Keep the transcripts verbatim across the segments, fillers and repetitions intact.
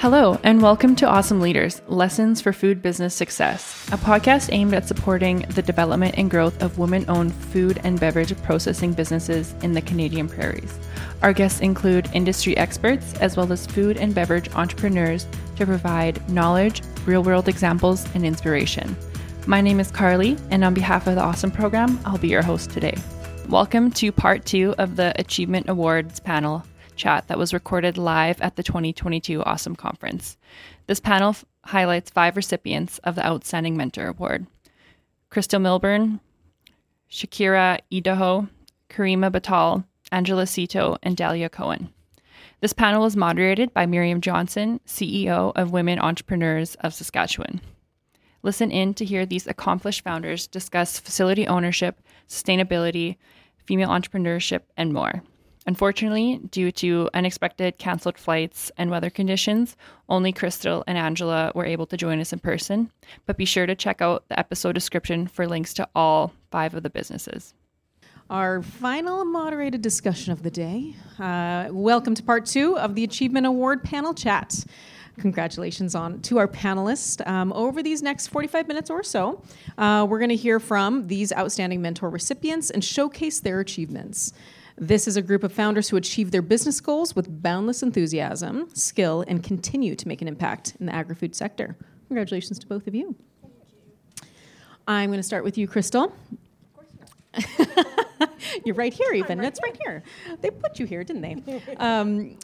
Hello, and welcome to Awesome Leaders, Lessons for Food Business Success, a podcast aimed at supporting the development and growth of women-owned food and beverage processing businesses in the Canadian prairies. Our guests include industry experts, as well as food and beverage entrepreneurs to provide knowledge, real-world examples, and inspiration. My name is Carly, and on behalf of the Awesome program, I'll be your host today. Welcome to part two of the Achievement Awards panel chat that was recorded live at the twenty twenty-two Awesome Conference. This panel f- highlights five recipients of the Outstanding Mentor Award: Crystal Milburn, Shakirat Edoho, Kareema Batal, Angela Seto, and Dalia Kohen. This panel was moderated by Miriam Johnson, C E O of Women Entrepreneurs of Saskatchewan. Listen in to hear these accomplished founders discuss facility ownership, sustainability, female entrepreneurship, and more. Unfortunately, due to unexpected canceled flights and weather conditions, only Crystal and Angela were able to join us in person, but be sure to check out the episode description for links to all five of the businesses. Our final moderated discussion of the day. Uh, welcome to part two of the Achievement Award panel chat. Congratulations on to our panelists. Um, over these next forty-five minutes or so, uh, we're going to hear from these outstanding mentor recipients and showcase their achievements. This is a group of founders who achieve their business goals with boundless enthusiasm, skill, and continue to make an impact in the agri-food sector. Congratulations to both of you. Thank you. I'm going to start with you, Crystal. Of course not. You're right here even. Right it's here. right here. They put you here, didn't they? Um,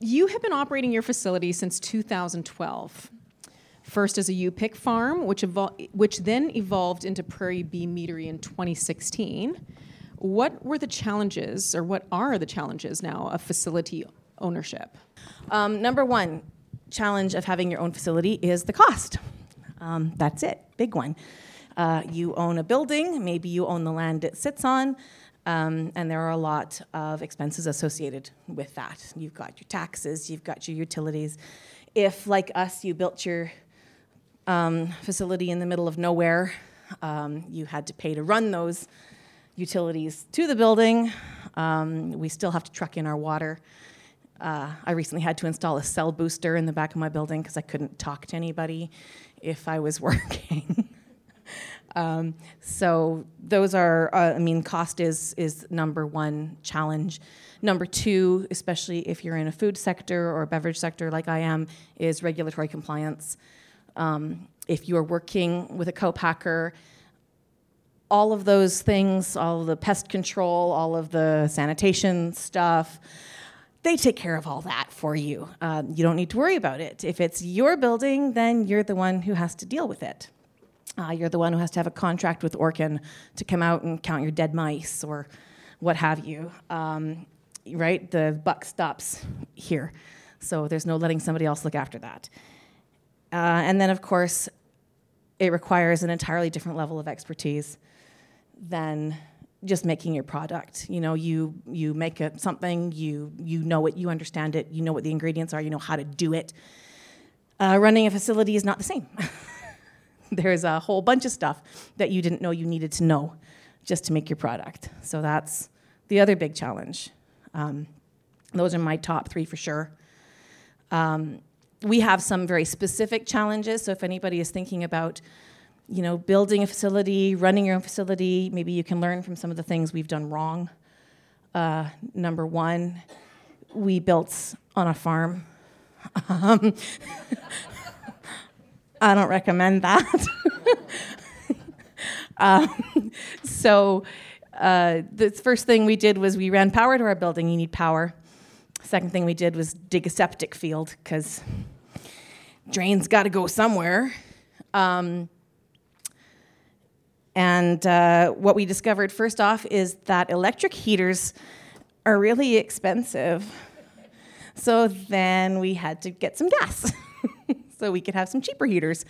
you have been operating your facility since two thousand twelve. First as a U-Pick farm, which, evol- which then evolved into Prairie Bee Meadery in twenty sixteen. What were the challenges, or what are the challenges now, of facility ownership? Um, number one challenge of having your own facility is the cost. Um, that's it, big one. Uh, you own a building, maybe you own the land it sits on, um, and there are a lot of expenses associated with that. You've got your taxes, you've got your utilities. If, like us, you built your um, facility in the middle of nowhere, um, you had to pay to run those utilities to the building. Um, we still have to truck in our water. Uh, I recently had to install a cell booster in the back of my building because I couldn't talk to anybody if I was working. um, so those are, uh, I mean, cost is is number one challenge. Number two, especially if you're in a food sector or a beverage sector like I am, is regulatory compliance. Um, if you're working with a co-packer, all of those things, all of the pest control, all of the sanitation stuff, they take care of all that for you. Uh, you don't need to worry about it. If it's your building, then you're the one who has to deal with it. Uh, you're the one who has to have a contract with Orkin to come out and count your dead mice or what have you, um, right? The buck stops here. So there's no letting somebody else look after that. Uh, and then, of course, it requires an entirely different level of expertise than just making your product. You know, you you make a, something, you you know it, you understand it, you know what the ingredients are, you know how to do it. Uh, running a facility is not the same. There's a whole bunch of stuff that you didn't know you needed to know just to make your product. So that's the other big challenge. Um, those are my top three for sure. Um, we have some very specific challenges, so if anybody is thinking about you know, building a facility, running your own facility, maybe you can learn from some of the things we've done wrong. Uh, number one, we built on a farm. Um, I don't recommend that. um, so uh, the first thing we did was we ran power to our building. You need power. Second thing we did was dig a septic field because drains got to go somewhere. Um, And uh, what we discovered first off is that electric heaters are really expensive. So then we had to get some gas so we could have some cheaper heaters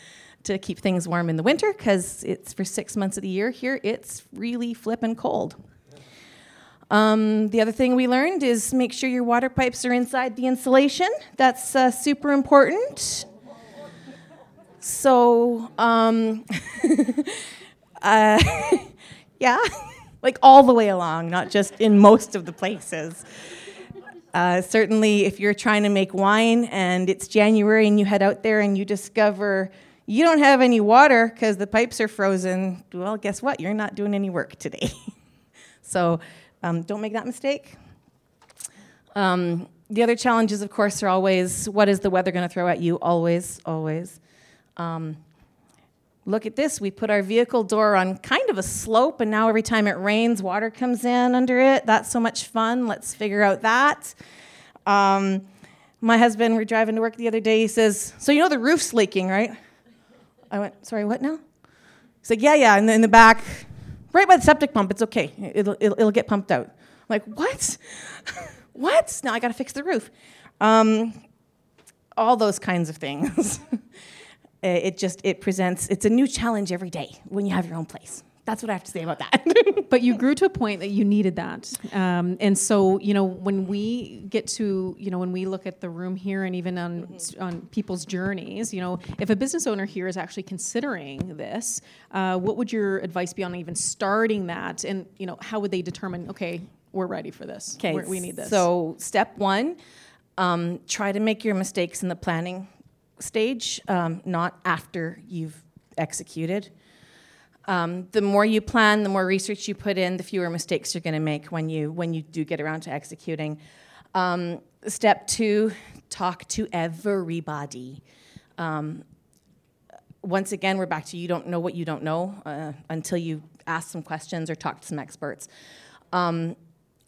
to keep things warm in the winter because it's for six months of the year here, it's really flippin' cold. Um, the other thing we learned is make sure your water pipes are inside the insulation. That's uh, super important. So... Um, Uh, yeah, like all the way along, not just in most of the places. Uh, certainly, if you're trying to make wine and it's January and you head out there and you discover you don't have any water because the pipes are frozen, well, guess what? You're not doing any work today. So um, don't make that mistake. Um, the other challenges, of course, are always, what is the weather going to throw at you? Always, always. Um, look at this. We put our vehicle door on kind of a slope, and now every time it rains, water comes in under it. That's so much fun. Let's figure out that. Um, my husband, we're driving to work the other day. He says, so you know the roof's leaking, right? I went, sorry, what now? He's like, yeah, yeah, in the, in the back, right by the septic pump. It's okay. It'll, it'll, it'll get pumped out. I'm like, what? What? Now I got to fix the roof. Um, all those kinds of things. It just, it presents, it's a new challenge every day when you have your own place. That's what I have to say about that. But you grew to a point that you needed that. Um, and so, you know, when we get to, you know, when we look at the room here and even on mm-hmm. on people's journeys, you know, if a business owner here is actually considering this, uh, what would your advice be on even starting that? And, you know, how would they determine, okay, we're ready for this. Okay, we need this. So step one, um, try to make your mistakes in the planning stage, um, not after you've executed. Um, the more you plan, the more research you put in, the fewer mistakes you're going to make when you when you do get around to executing. Um, step two, talk to everybody. Um, once again, we're back to you don't know what you don't know uh, until you ask some questions or talk to some experts. Um,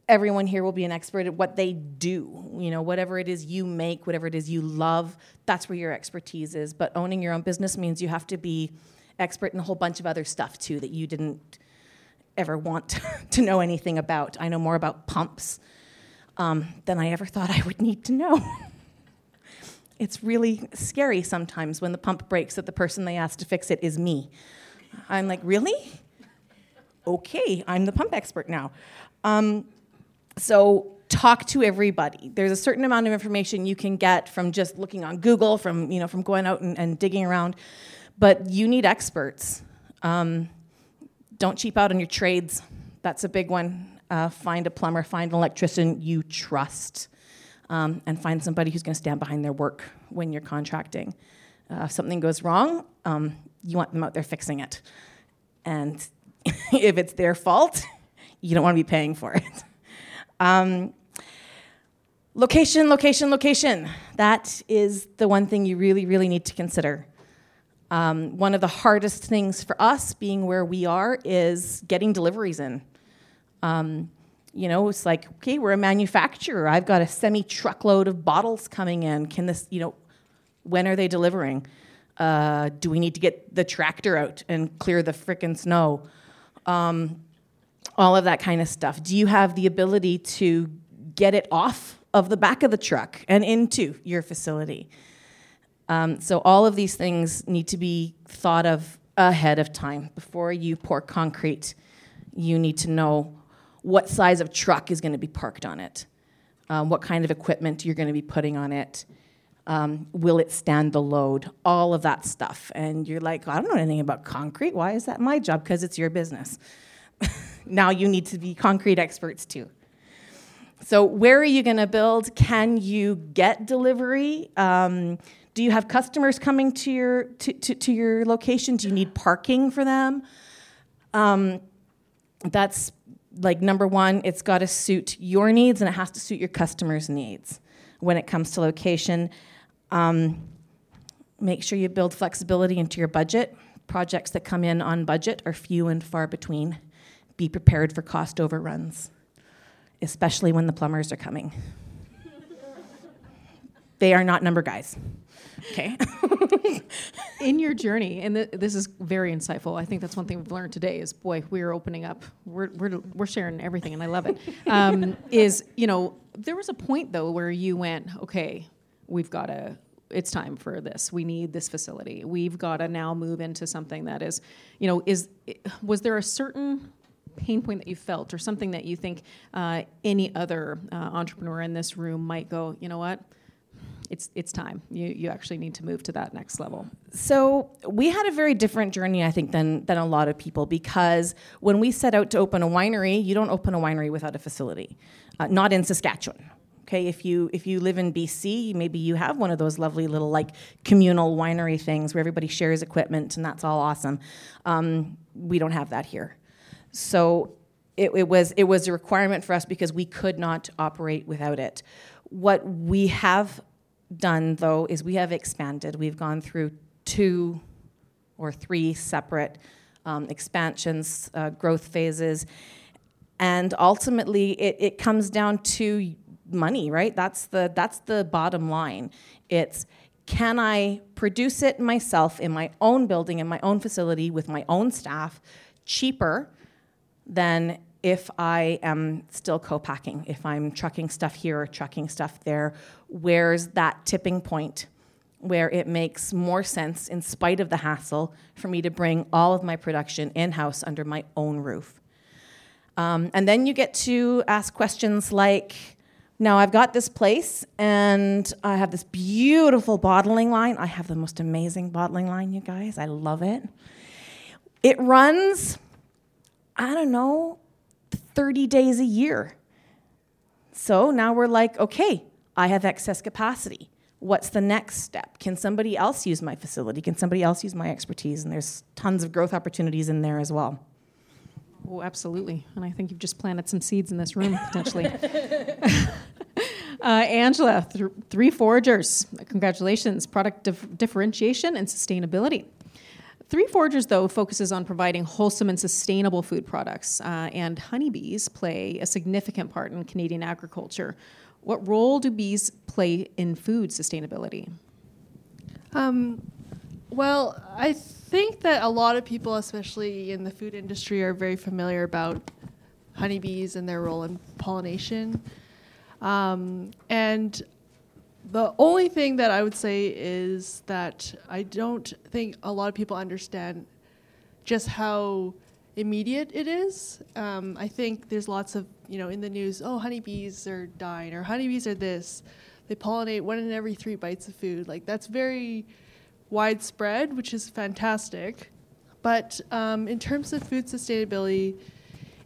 everyone here will be an expert at what they do. You know, whatever it is you make, whatever it is you love, that's where your expertise is. But owning your own business means you have to be expert in a whole bunch of other stuff, too, that you didn't ever want to know anything about. I know more about pumps um, than I ever thought I would need to know. It's really scary sometimes when the pump breaks that the person they asked to fix it is me. I'm like, really? Okay, I'm the pump expert now. Um, so talk to everybody. There's a certain amount of information you can get from just looking on Google, from, you know, from going out and, and digging around. But you need experts. Um, don't cheap out on your trades. That's a big one. Uh, find a plumber, find an electrician you trust, um, and find somebody who's going to stand behind their work when you're contracting. Uh, if something goes wrong, um, you want them out there fixing it. And if it's their fault, you don't want to be paying for it. Um, location, location, location. That is the one thing you really, really need to consider. Um, one of the hardest things for us, being where we are, is getting deliveries in. Um, you know, it's like, okay, we're a manufacturer. I've got a semi-truckload of bottles coming in. Can this, you know, when are they delivering? Uh, do we need to get the tractor out and clear the frickin' snow? Um, all of that kind of stuff. Do you have the ability to get it off of the back of the truck and into your facility? Um, so all of these things need to be thought of ahead of time. Before you pour concrete, you need to know what size of truck is going to be parked on it, um, what kind of equipment you're going to be putting on it, um, will it stand the load, all of that stuff. And you're like, I don't know anything about concrete. Why is that my job? Because it's your business. Now you need to be concrete experts too. So where are you going to build? Can you get delivery? Um, Do you have customers coming to your to, to, to your location? Do you need parking for them? Um, that's like number one. It's got to suit your needs, and it has to suit your customers' needs when it comes to location. Um, make sure you build flexibility into your budget. Projects that come in on budget are few and far between. Be prepared for cost overruns, especially when the plumbers are coming. They are not number guys. Okay. In your journey, and th- this is very insightful. I think that's one thing we've learned today is, boy, we're opening up. We're we're we're sharing everything, and I love it. Um, is, you know, there was a point, though, where you went, okay, we've got to, it's time for this. We need this facility. We've got to now move into something that is, you know, is was there a certain pain point that you felt or something that you think uh, any other uh, entrepreneur in this room might go, you know what? It's it's time. You you actually need to move to that next level. So we had a very different journey, I think, than than a lot of people, because when we set out to open a winery, you don't open a winery without a facility, uh, not in Saskatchewan. Okay, if you if you live in B C, maybe you have one of those lovely little like communal winery things where everybody shares equipment, and that's all awesome. Um, we don't have that here, so it, it was it was a requirement for us because we could not operate without it. What we have done though is we have expanded. We've gone through two or three separate um, expansions, uh, growth phases, and ultimately it, it comes down to money, right? That's the that's the bottom line. It's, can I produce it myself in my own building, in my own facility, with my own staff, cheaper than if I am still co-packing, if I'm trucking stuff here or trucking stuff there? Where's that tipping point where it makes more sense, in spite of the hassle, for me to bring all of my production in-house under my own roof? Um, and then you get to ask questions like, now, I've got this place, and I have this beautiful bottling line. I have the most amazing bottling line, you guys. I love it. It runs, I don't know, thirty days a year. So now we're like, okay, I have excess capacity. What's the next step? Can somebody else use my facility? Can somebody else use my expertise? And there's tons of growth opportunities in there as well. Oh, absolutely. And I think you've just planted some seeds in this room, potentially. uh, Angela, th- Three Foragers, congratulations. Product dif- differentiation and sustainability. Three Foragers, though, focuses on providing wholesome and sustainable food products, uh, and honeybees play a significant part in Canadian agriculture. What role do bees play in food sustainability? Um, well, I... Th- I think that a lot of people, especially in the food industry, are very familiar about honeybees and their role in pollination. Um, and the only thing that I would say is that I don't think a lot of people understand just how immediate it is. Um, I think there's lots of, you know, in the news, oh, honeybees are dying, or honeybees are this. They pollinate one in every three bites of food. Like, that's very widespread, which is fantastic. But um, in terms of food sustainability,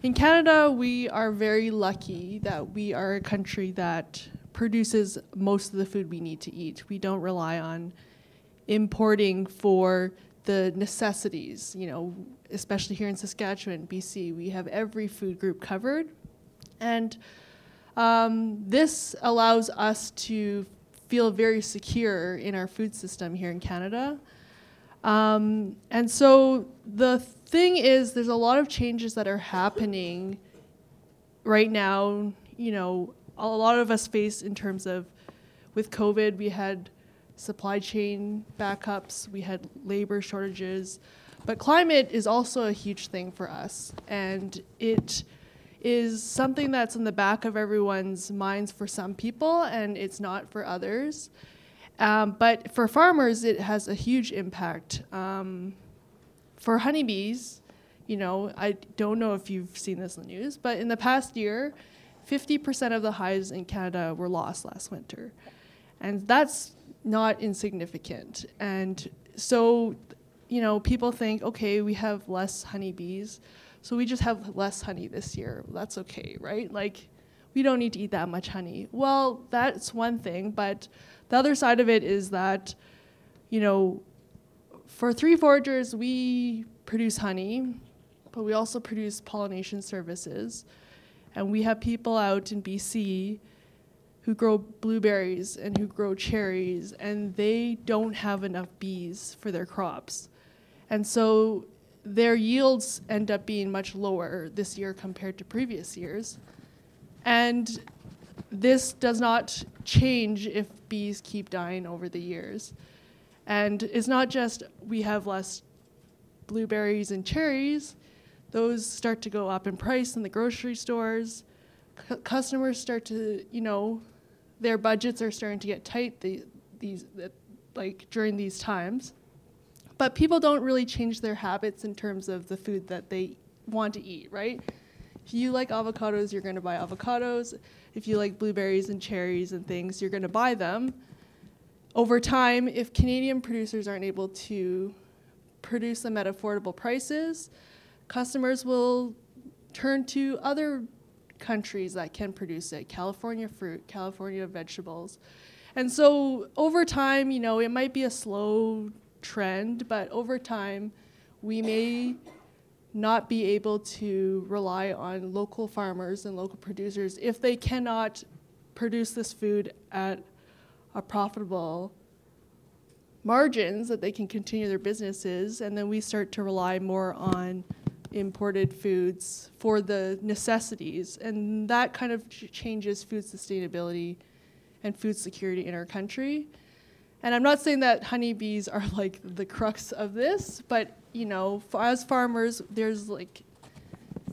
in Canada, we are very lucky that we are a country that produces most of the food we need to eat. We don't rely on importing for the necessities, you know, especially here in Saskatchewan, B C. We have every food group covered. And um, this allows us to feel very secure in our food system here in Canada. Um, and so the thing is, there's a lot of changes that are happening right now. You know, a lot of us face in terms of, with COVID, we had supply chain backups, we had labor shortages, but climate is also a huge thing for us. And it is something that's in the back of everyone's minds for some people, and it's not for others. Um, but for farmers, it has a huge impact. Um, for honeybees, you know, I don't know if you've seen this in the news, but in the past year, fifty percent of the hives in Canada were lost last winter. And that's not insignificant. And so, you know, people think, okay, we have less honeybees, so we just have less honey this year. That's okay, right? Like, we don't need to eat that much honey. Well, that's one thing, but the other side of it is that, you know, for Three Foragers, we produce honey, but we also produce pollination services. And we have people out in B C who grow blueberries and who grow cherries, and they don't have enough bees for their crops. And so their yields end up being much lower this year compared to previous years. And this does not change if bees keep dying over the years. And it's not just we have less blueberries and cherries. Those start to go up in price in the grocery stores. C- customers start to, you know, their budgets are starting to get tight the, these the, like during these times. But people don't really change their habits in terms of the food that they want to eat, right? If you like avocados, you're going to buy avocados. If you like blueberries and cherries and things, you're going to buy them. Over time, if Canadian producers aren't able to produce them at affordable prices, customers will turn to other countries that can produce it, California fruit, California vegetables. And so over time, you know, it might be a slow trend, but over time, we may not be able to rely on local farmers and local producers if they cannot produce this food at a profitable margins that they can continue their businesses, and then we start to rely more on imported foods for the necessities, and that kind of ch- changes food sustainability and food security in our country. And I'm not saying that honeybees are like the crux of this, but you know, f- as farmers, there's like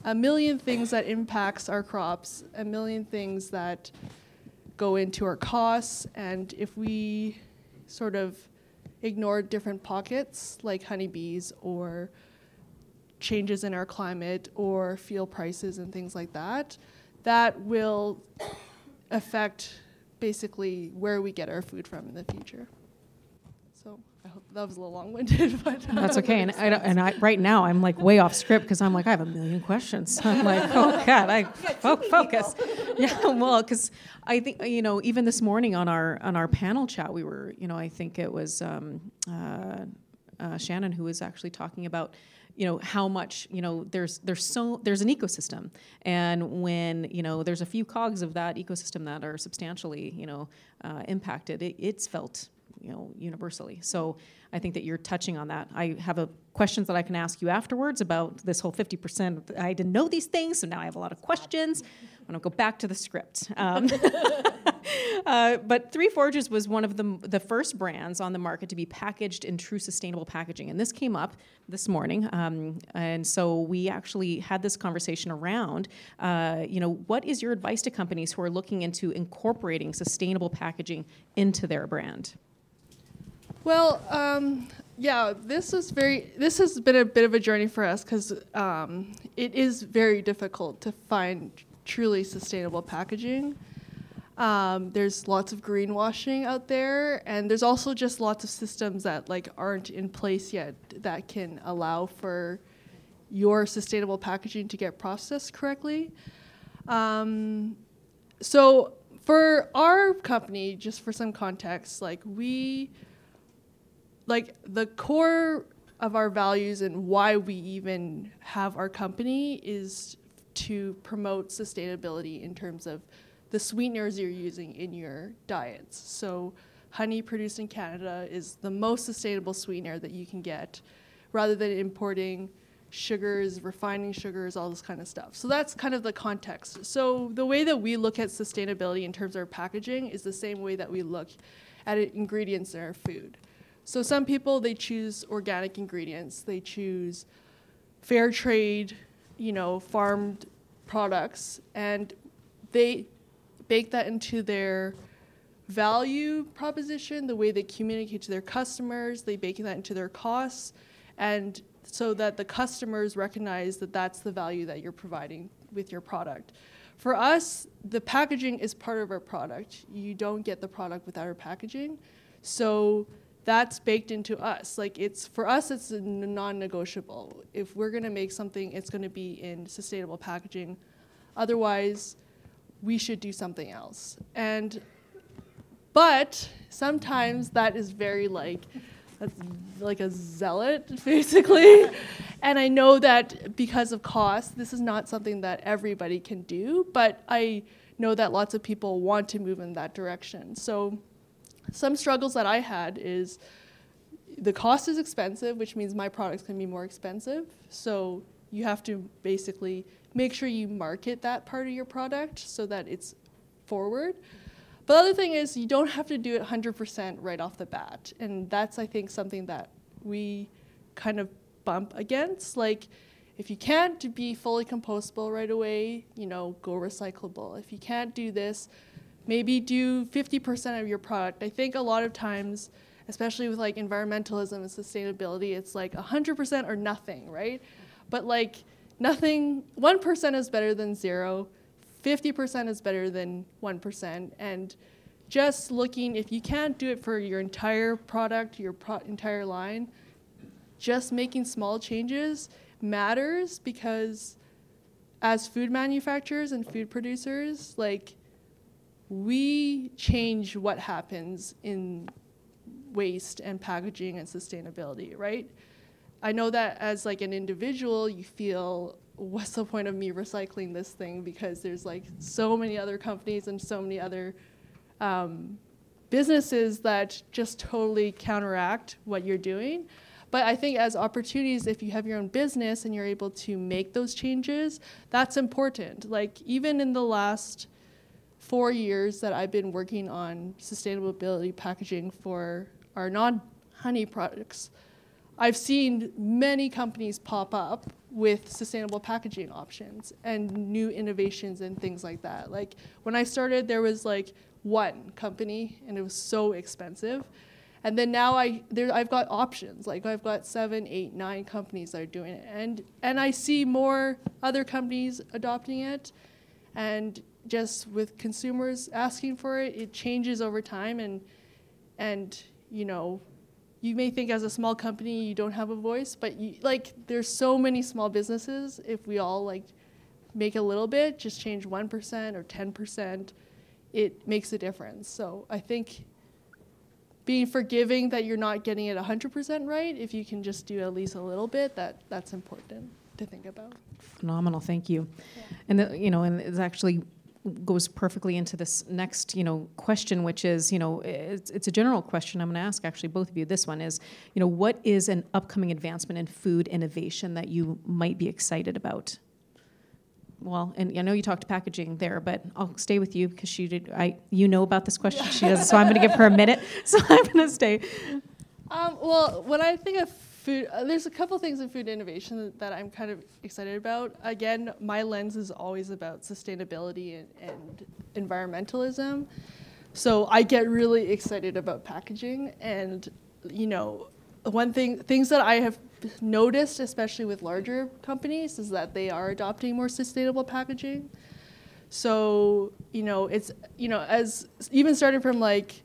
a million things that impacts our crops, a million things that go into our costs, and if we sort of ignore different pockets like honeybees or changes in our climate or fuel prices and things like that, that will affect basically where we get our food from in the future. So I hope that was a little long-winded, but that's okay. And I don't, and I right now I'm like way off script because I'm like I have a million questions. I'm like, oh God, I fo- focus. Yeah, well, because I think you know even this morning on our on our panel chat we were you know I think it was um, uh, uh, Shannon who was actually talking about. You know how much you know there's there's so there's an ecosystem, and when you know there's a few cogs of that ecosystem that are substantially you know uh, impacted, it, it's felt you know universally. So I think that you're touching on that. I have a questions that I can ask you afterwards about this whole fifty percent. I didn't know these things, so now I have a lot of questions. I'm gonna go back to the script. Um, uh, but Three Foragers was one of the the first brands on the market to be packaged in true sustainable packaging, and this came up this morning. Um, and so we actually had this conversation around, uh, you know, what is your advice to companies who are looking into incorporating sustainable packaging into their brand? Well, um, yeah, this is very. This has been a bit of a journey for us because um, it is very difficult to find truly sustainable packaging. Um, there's lots of greenwashing out there, and there's also just lots of systems that like aren't in place yet that can allow for your sustainable packaging to get processed correctly. Um, so for our company, just for some context, like we. Like the core of our values and why we even have our company is to promote sustainability in terms of the sweeteners you're using in your diets. So honey produced in Canada is the most sustainable sweetener that you can get rather than importing sugars, refining sugars, all this kind of stuff. So that's kind of the context. So the way that we look at sustainability in terms of our packaging is the same way that we look at ingredients in our food. So some people, they choose organic ingredients, they choose fair trade, you know, farmed products, and they bake that into their value proposition, the way they communicate to their customers, they bake that into their costs, and so that the customers recognize that that's the value that you're providing with your product. For us, the packaging is part of our product. You don't get the product without our packaging. So that's baked into us. Like it's for us, it's non-negotiable. If we're gonna make something, it's gonna be in sustainable packaging. Otherwise, we should do something else. And, but sometimes that is very like, that's like a zealot, basically. And I know that because of cost, this is not something that everybody can do, but I know that lots of people want to move in that direction. So. Some struggles that I had is the cost is expensive, which means my products can be more expensive. So you have to basically make sure you market that part of your product so that it's forward. But the other thing is you don't have to do it one hundred percent right off the bat. And that's, I think, something that we kind of bump against. Like if you can't be fully compostable right away, you know, go recyclable. If you can't do this, maybe do fifty percent of your product. I think a lot of times, especially with like environmentalism and sustainability, it's like one hundred percent or nothing, right? But like nothing, one percent is better than zero, fifty percent is better than one percent, and just looking, if you can't do it for your entire product, your pro- entire line, just making small changes matters because as food manufacturers and food producers, like, we change what happens in waste and packaging and sustainability, right? I know that as like an individual, you feel, what's the point of me recycling this thing, because there's like so many other companies and so many other um, businesses that just totally counteract what you're doing. But I think as opportunities, if you have your own business and you're able to make those changes, that's important. Like, even in the last four years that I've been working on sustainability packaging for our non-honey products, I've seen many companies pop up with sustainable packaging options and new innovations and things like that. Like, when I started, there was like one company and it was so expensive. And then now I, there, I've got options. Like, I've got seven, eight, nine companies that are doing it. And, and I see more other companies adopting it. And just with consumers asking for it, it changes over time. And, and you know, you may think as a small company you don't have a voice, but you, like, there's so many small businesses. If we all like make a little bit, just change one percent or ten percent, it makes a difference. So I think being forgiving that you're not getting it one hundred percent right, if you can just do at least a little bit, that that's important to think about. Phenomenal, thank you. Yeah. And the, you know, and it's actually goes perfectly into this next, you know, question, which is, you know, it's, it's a general question. I'm going to ask actually both of you. This one is, you know, what is an upcoming advancement in food innovation that you might be excited about? Well, and I know you talked packaging there, but I'll stay with you because she did. I you know about this question. She does, so I'm going to give her a minute. So I'm going to stay. Um, well, when I think of food, uh, there's a couple things in food innovation that, that I'm kind of excited about. Again, my lens is always about sustainability and, and environmentalism. So I get really excited about packaging, and you know, one thing things that I have noticed, especially with larger companies, is that they are adopting more sustainable packaging. So, you know, it's, you know, as even starting from like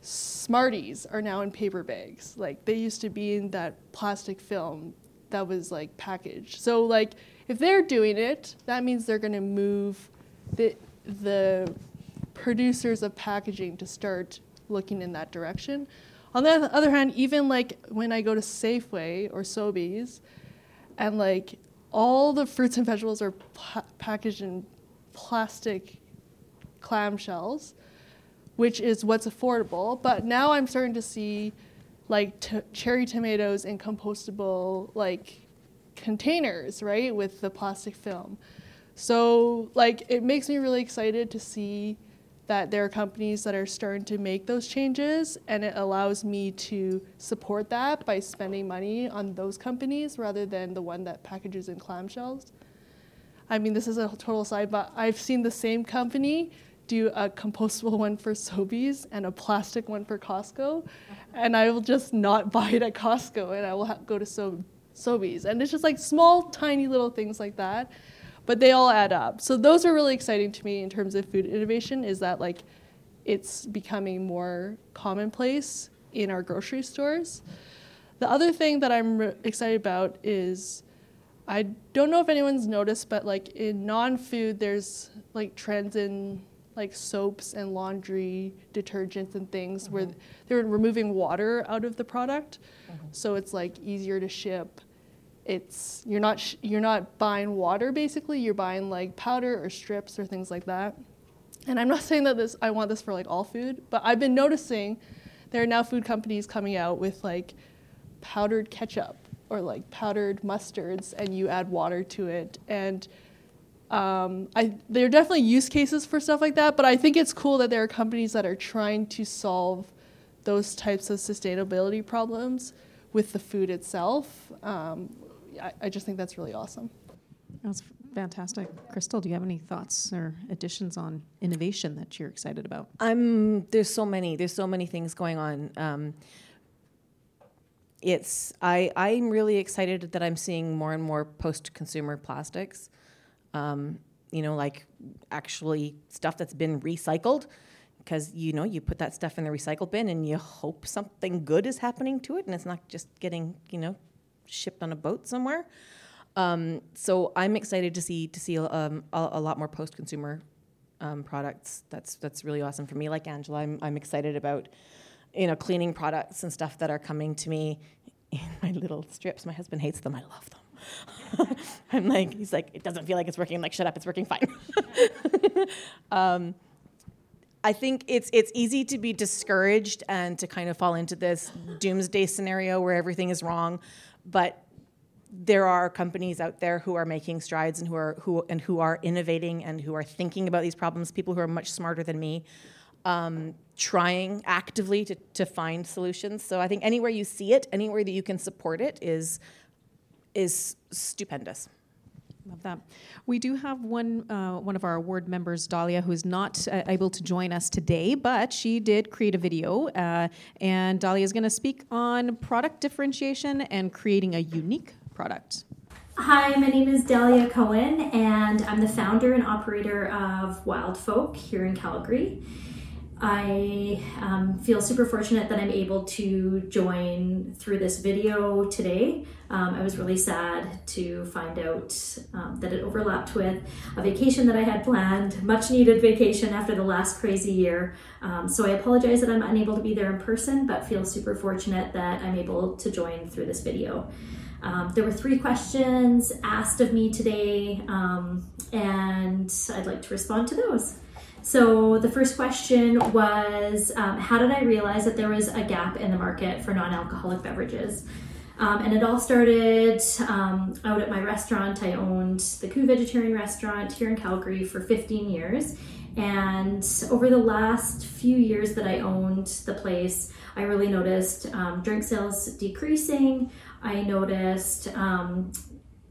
Smarties are now in paper bags. Like, they used to be in that plastic film that was like packaged. So like, if they're doing it, that means they're going to move the the producers of packaging to start looking in that direction. On the other hand, even like when I go to Safeway or Sobeys, and like all the fruits and vegetables are pa- packaged in plastic clamshells, which is what's affordable. But now I'm starting to see like t- cherry tomatoes in compostable like containers, right, with the plastic film. So like, it makes me really excited to see that there are companies that are starting to make those changes, and it allows me to support that by spending money on those companies rather than the one that packages in clamshells. I mean, this is a total side, but I've seen the same company do a compostable one for Sobeys and a plastic one for Costco, and I will just not buy it at Costco, and I will ha- go to so- Sobeys. And it's just like small, tiny little things like that, but they all add up. So those are really exciting to me in terms of food innovation, is that like it's becoming more commonplace in our grocery stores. The other thing that I'm re- excited about is, I don't know if anyone's noticed, but like in non-food, there's like trends in like soaps and laundry detergents and things, mm-hmm. where they're removing water out of the product. Mm-hmm. So it's like easier to ship. It's you're not sh- you're not buying water, basically. You're buying like powder or strips or things like that. And I'm not saying that this I want this for like all food, but I've been noticing there are now food companies coming out with like powdered ketchup or like powdered mustards, and you add water to it. And Um, I, there are definitely use cases for stuff like that, but I think it's cool that there are companies that are trying to solve those types of sustainability problems with the food itself. Um, I, I just think that's really awesome. That's fantastic. Crystal, do you have any thoughts or additions on innovation that you're excited about? Um, there's so many. There's so many things going on. Um, it's I, I'm really excited that I'm seeing more and more post-consumer plastics. Um, you know, like actually stuff that's been recycled, because, you know, you put that stuff in the recycle bin and you hope something good is happening to it and it's not just getting, you know, shipped on a boat somewhere. Um, so I'm excited to see to see um, a, a lot more post-consumer um, products. That's that's really awesome for me. Like Angela, I'm I'm excited about you know cleaning products and stuff that are coming to me in my little strips. My husband hates them. I love them. I'm like, he's like, it doesn't feel like it's working. I'm like, shut up, it's working fine. um, I think it's it's easy to be discouraged and to kind of fall into this doomsday scenario where everything is wrong, but there are companies out there who are making strides and who are who and who are innovating and who are thinking about these problems. People who are much smarter than me, um, trying actively to to find solutions. So I think anywhere you see it, anywhere that you can support it is. is stupendous. Love that. We do have one uh, one of our award members, Dalia, who is not uh, able to join us today, but she did create a video, uh, and Dalia is going to speak on product differentiation and creating a unique product. Hi, my name is Dalia Kohen, and I'm the founder and operator of Wild Folk here in Calgary. I um, feel super fortunate that I'm able to join through this video today. Um, I was really sad to find out um, that it overlapped with a vacation that I had planned, much needed vacation after the last crazy year. Um, so I apologize that I'm unable to be there in person, but feel super fortunate that I'm able to join through this video. Um, there were three questions asked of me today, um, and I'd like to respond to those. So the first question was, um, how did I realize that there was a gap in the market for non-alcoholic beverages? Um, and it all started um, out at my restaurant. I owned the Coup Vegetarian restaurant here in Calgary for fifteen years. And over the last few years that I owned the place, I really noticed um, drink sales decreasing. I noticed um,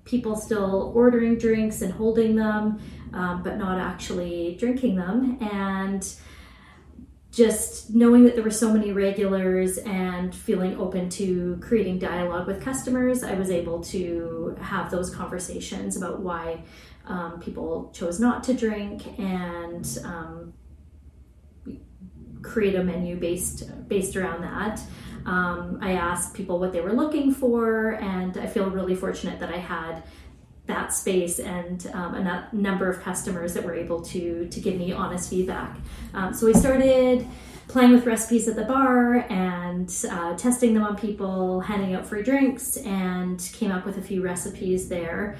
people still ordering drinks and holding them, um, but not actually drinking them. And just knowing that there were so many regulars and feeling open to creating dialogue with customers, I was able to have those conversations about why um, people chose not to drink and um, create a menu based based around that. Um, I asked people what they were looking for, and I feel really fortunate that I had that space and um, a number of customers that were able to to give me honest feedback. Um, so we started playing with recipes at the bar and uh, testing them on people, handing out free drinks, and came up with a few recipes there.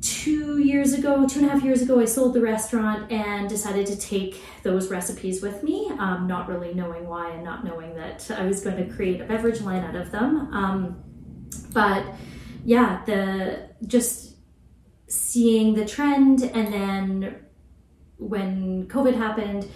Two years ago, two and a half years ago, I sold the restaurant and decided to take those recipes with me, um, not really knowing why and not knowing that I was going to create a beverage line out of them. Um, but yeah, the just seeing the trend, and then when COVID happened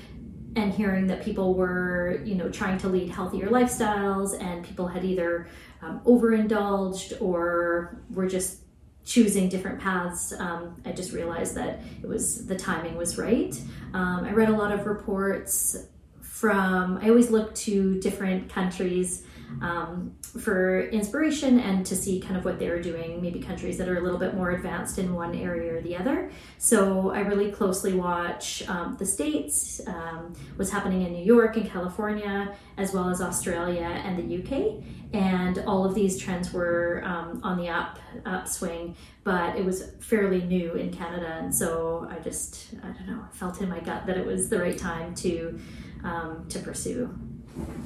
and hearing that people were, you know, trying to lead healthier lifestyles, and people had either um, overindulged or were just choosing different paths, um, I just realized that it was the timing was right. Um, I read a lot of reports from, I always look to different countries um, for inspiration and to see kind of what they were doing, maybe countries that are a little bit more advanced in one area or the other. So I really closely watch um, the States, um, what's happening in New York and California, as well as Australia and the U K. And all of these trends were um, on the up upswing, but it was fairly new in Canada. And so I just, I don't know, I felt in my gut that it was the right time to um, to pursue.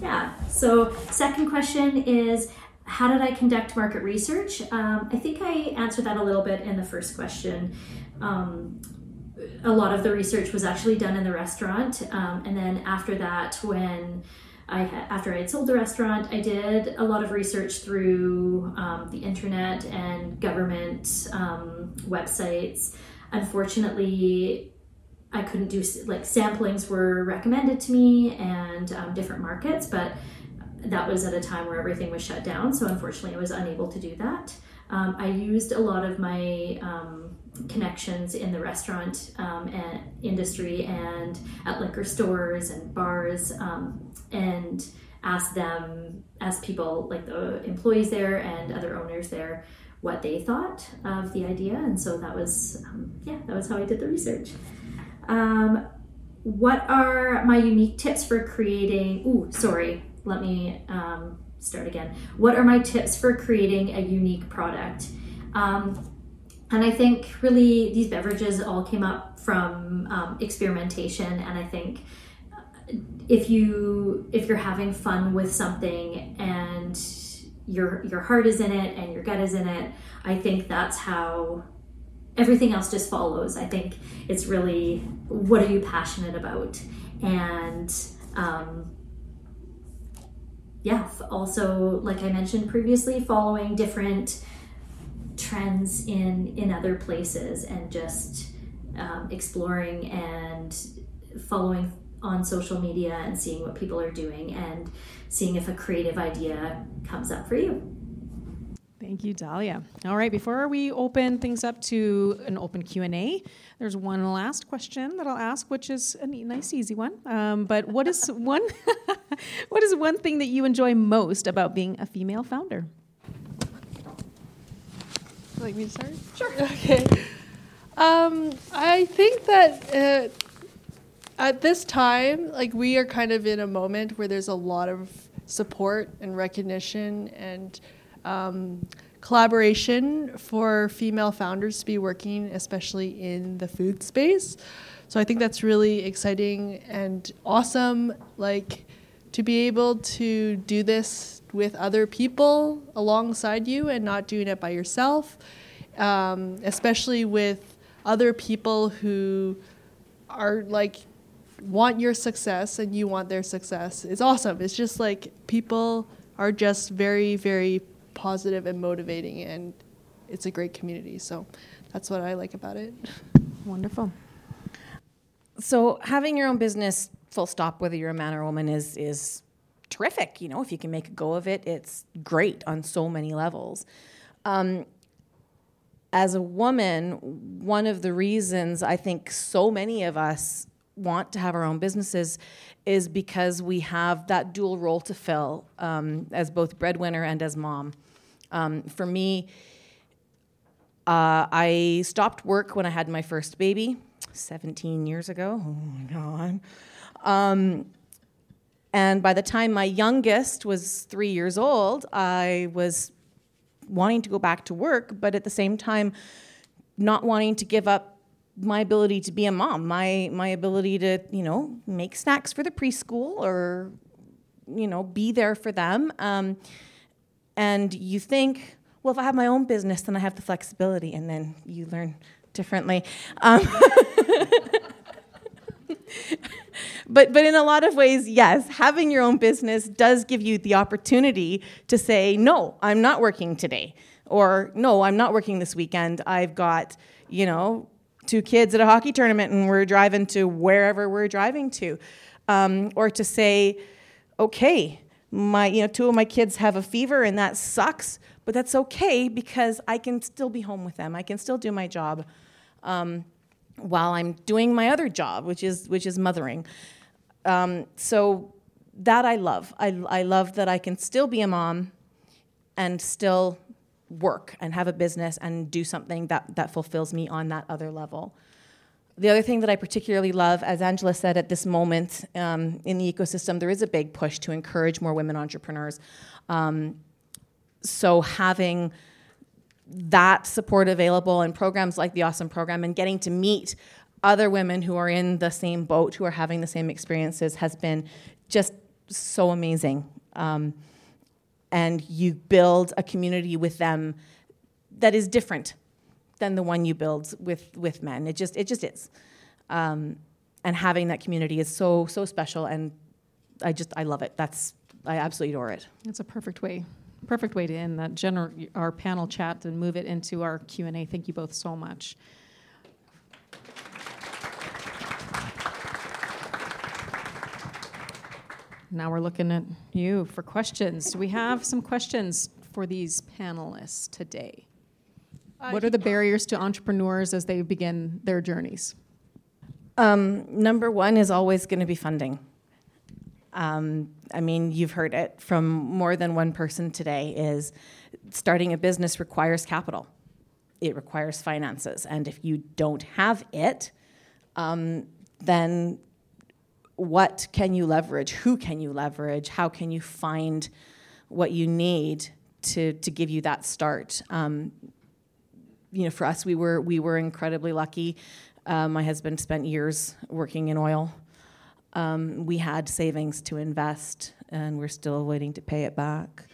Yeah, so second question is, how did I conduct market research? Um, I think I answered that a little bit in the first question. Um, a lot of the research was actually done in the restaurant. Um, and then after that, when I had, after I had sold the restaurant, I did a lot of research through um, the internet and government um, websites. Unfortunately, I couldn't do, like, samplings were recommended to me and um, different markets, but that was at a time where everything was shut down. So unfortunately I was unable to do that. Um, I used a lot of my um, connections in the restaurant um, and industry and at liquor stores and bars um, and asked them, asked people like the employees there and other owners there what they thought of the idea. And so that was, um, yeah, that was how I did the research. Um, what are my unique tips for creating, ooh, sorry, let me um, start again. What are my tips for creating a unique product? Um, and I think really these beverages all came up from um, experimentation. And I think if you if you're having fun with something and your your heart is in it and your gut is in it, I think that's how everything else just follows. I think it's really, what are you passionate about? And um, yeah, also, like I mentioned previously, following different trends in, in other places and just um, exploring and following on social media and seeing what people are doing and seeing if a creative idea comes up for you. Thank you, Dalia. All right, before we open things up to an open Q and A, there's one last question that I'll ask, which is a nice, easy one. Um, but what is one what is one thing that you enjoy most about being a female founder? Would you like me to start? Sure. Okay. Um, I think that uh, at this time, like, we are kind of in a moment where there's a lot of support and recognition and Um, collaboration for female founders to be working, especially in the food space. So I think that's really exciting and awesome, like, to be able to do this with other people alongside you and not doing it by yourself, um, especially with other people who are like, want your success and you want their success. It's awesome. It's just like, people are just very, very positive and motivating, and it's a great community. So that's what I like about it. Wonderful. So having your own business, full stop, whether you're a man or a woman, is is terrific. You know, if you can make a go of it, it's great on so many levels. Um, as a woman, one of the reasons I think so many of us want to have our own businesses is because we have that dual role to fill, um, as both breadwinner and as mom. Um, for me, uh, I stopped work when I had my first baby, seventeen years ago. Oh my God. Um, and by the time my youngest was three years old, I was wanting to go back to work, but at the same time, not wanting to give up my ability to be a mom, my my ability to, you know, make snacks for the preschool or, you know, be there for them. Um, and you think, well, if I have my own business, then I have the flexibility, and then you learn differently. Um, but but in a lot of ways, yes, having your own business does give you the opportunity to say, no, I'm not working today, or no, I'm not working this weekend. I've got, you know, two kids at a hockey tournament and we're driving to wherever we're driving to. Um, or to say, okay, my you know, two of my kids have a fever and that sucks, but that's okay because I can still be home with them. I can still do my job um, while I'm doing my other job, which is which is mothering. Um, so that I love. I, I love that I can still be a mom and still work and have a business and do something that, that fulfills me on that other level. The other thing that I particularly love, as Angela said, at this moment um, in the ecosystem, there is a big push to encourage more women entrepreneurs. Um, so having that support available and programs like the Awesome Program and getting to meet other women who are in the same boat, who are having the same experiences, has been just so amazing. Um, and you build a community with them that is different than the one you build with, with men. It just it just is. Um, and having that community is so, so special, and I just, I love it. That's, I absolutely adore it. That's a perfect way, perfect way to end that general, our panel chat and move it into our Q and A. Thank you both so much. Now we're looking at you for questions. Do we have some questions for these panelists today? Uh, what are the barriers to entrepreneurs as they begin their journeys? Um, number one is always going to be funding. Um, I mean, you've heard it from more than one person today, is starting a business requires capital. It requires finances. And if you don't have it, um, then what can you leverage? Who can you leverage? How can you find what you need to, to give you that start? Um, you know, for us, we were we were incredibly lucky. Uh, my husband spent years working in oil. Um, we had savings to invest, and we're still waiting to pay it back.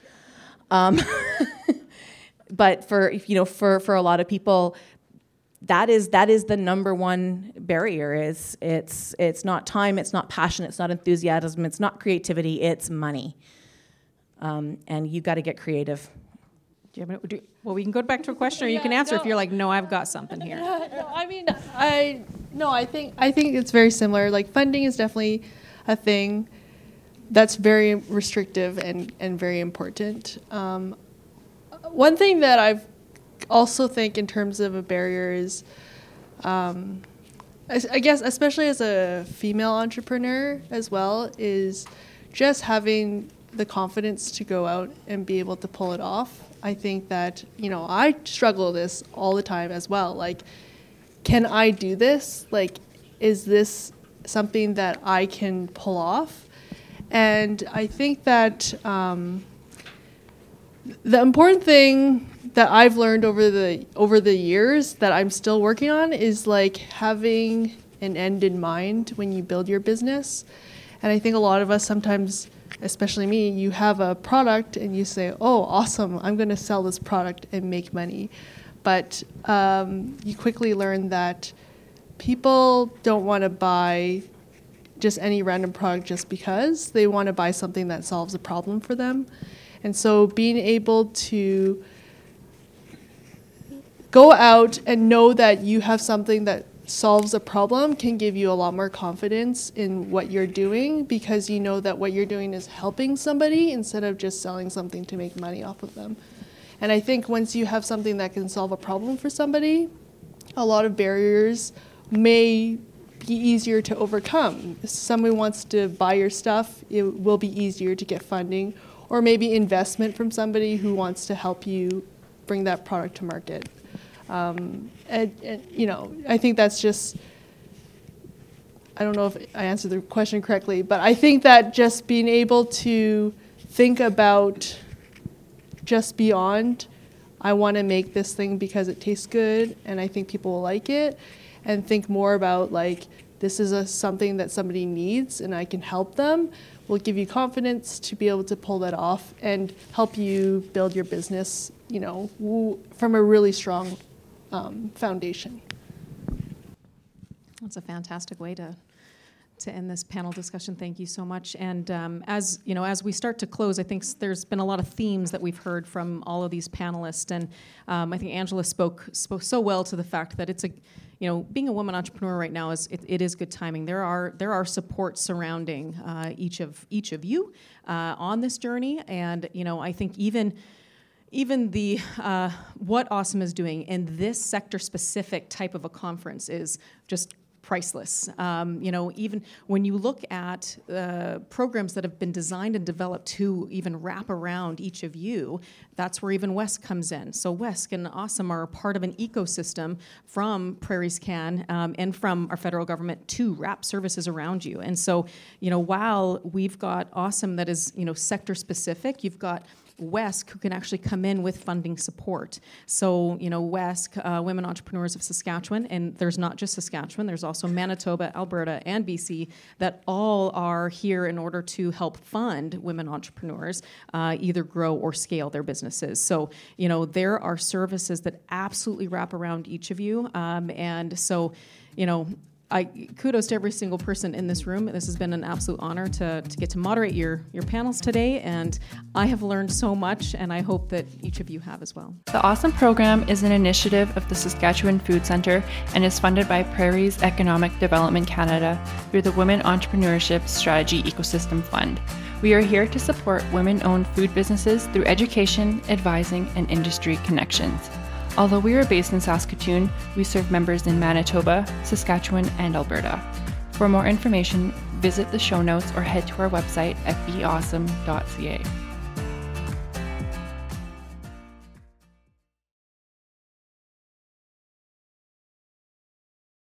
Um, but for you know, for, for a lot of people, that is that is the number one barrier. Is it's it's not time, it's not passion, it's not enthusiasm, it's not creativity, it's money. Um, and you got to get creative. Do you have any, do, well, we can go back to a question, or you yeah, can answer no. if you're like, no, I've got something here. Yeah, no, I mean, I no, I think I think it's very similar. Like funding is definitely a thing that's very restrictive and, and very important. Um, one thing that I've also think in terms of a barrier is, um, I, I guess especially as a female entrepreneur as well, is just having the confidence to go out and be able to pull it off. I think that, you know, I struggle this all the time as well. Like, can I do this? Like, is this something that I can pull off? And I think that um, the important thing that I've learned over the over the years that I'm still working on is like having an end in mind when you build your business. And I think a lot of us sometimes, especially me, you have a product and you say, oh, awesome, I'm going to sell this product and make money. But um, you quickly learn that people don't want to buy just any random product just because. They want to buy something that solves a problem for them. And so being able to go out and know that you have something that solves a problem can give you a lot more confidence in what you're doing, because you know that what you're doing is helping somebody instead of just selling something to make money off of them. And I think once you have something that can solve a problem for somebody, a lot of barriers may be easier to overcome. If somebody wants to buy your stuff, it will be easier to get funding, or maybe investment from somebody who wants to help you bring that product to market. Um, and, and, you know, I think that's just, I don't know if I answered the question correctly, but I think that just being able to think about just beyond, I want to make this thing because it tastes good and I think people will like it, and think more about like, this is a, something that somebody needs and I can help them, will give you confidence to be able to pull that off and help you build your business, you know, w- from a really strong Um, foundation. That's a fantastic way to to end this panel discussion. Thank you so much. And um, as you know, as we start to close, I think there's been a lot of themes that we've heard from all of these panelists. And um, I think Angela spoke spoke so well to the fact that it's a, you know, being a woman entrepreneur right now is it, it is good timing. There are there are supports surrounding uh, each of each of you uh, on this journey. And you know, I think even. Even the uh, what Awesome is doing in this sector-specific type of a conference is just priceless. Um, you know, even when you look at uh, programs that have been designed and developed to even wrap around each of you, that's where even W E S C comes in. So W E S C and Awesome are part of an ecosystem from PrairiesCAN um, and from our federal government to wrap services around you. And so, you know, while we've got Awesome that is, you know, sector-specific, you've got W E S C, who can actually come in with funding support. So, you know, W E S C, uh, Women Entrepreneurs of Saskatchewan, and there's not just Saskatchewan, there's also Manitoba, Alberta, and B C that all are here in order to help fund women entrepreneurs uh, either grow or scale their businesses. So, you know, there are services that absolutely wrap around each of you. Um, and so, you know, I, kudos to every single person in this room. This has been an absolute honor to, to get to moderate your, your panels today, and I have learned so much, and I hope that each of you have as well. The Awesome program is an initiative of the Saskatchewan Food Center and is funded by Prairies Economic Development Canada through the Women Entrepreneurship Strategy Ecosystem Fund. We are here to support women-owned food businesses through education, advising, and industry connections. Although we are based in Saskatoon, we serve members in Manitoba, Saskatchewan, and Alberta. For more information, visit the show notes or head to our website at bee awesome dot c a.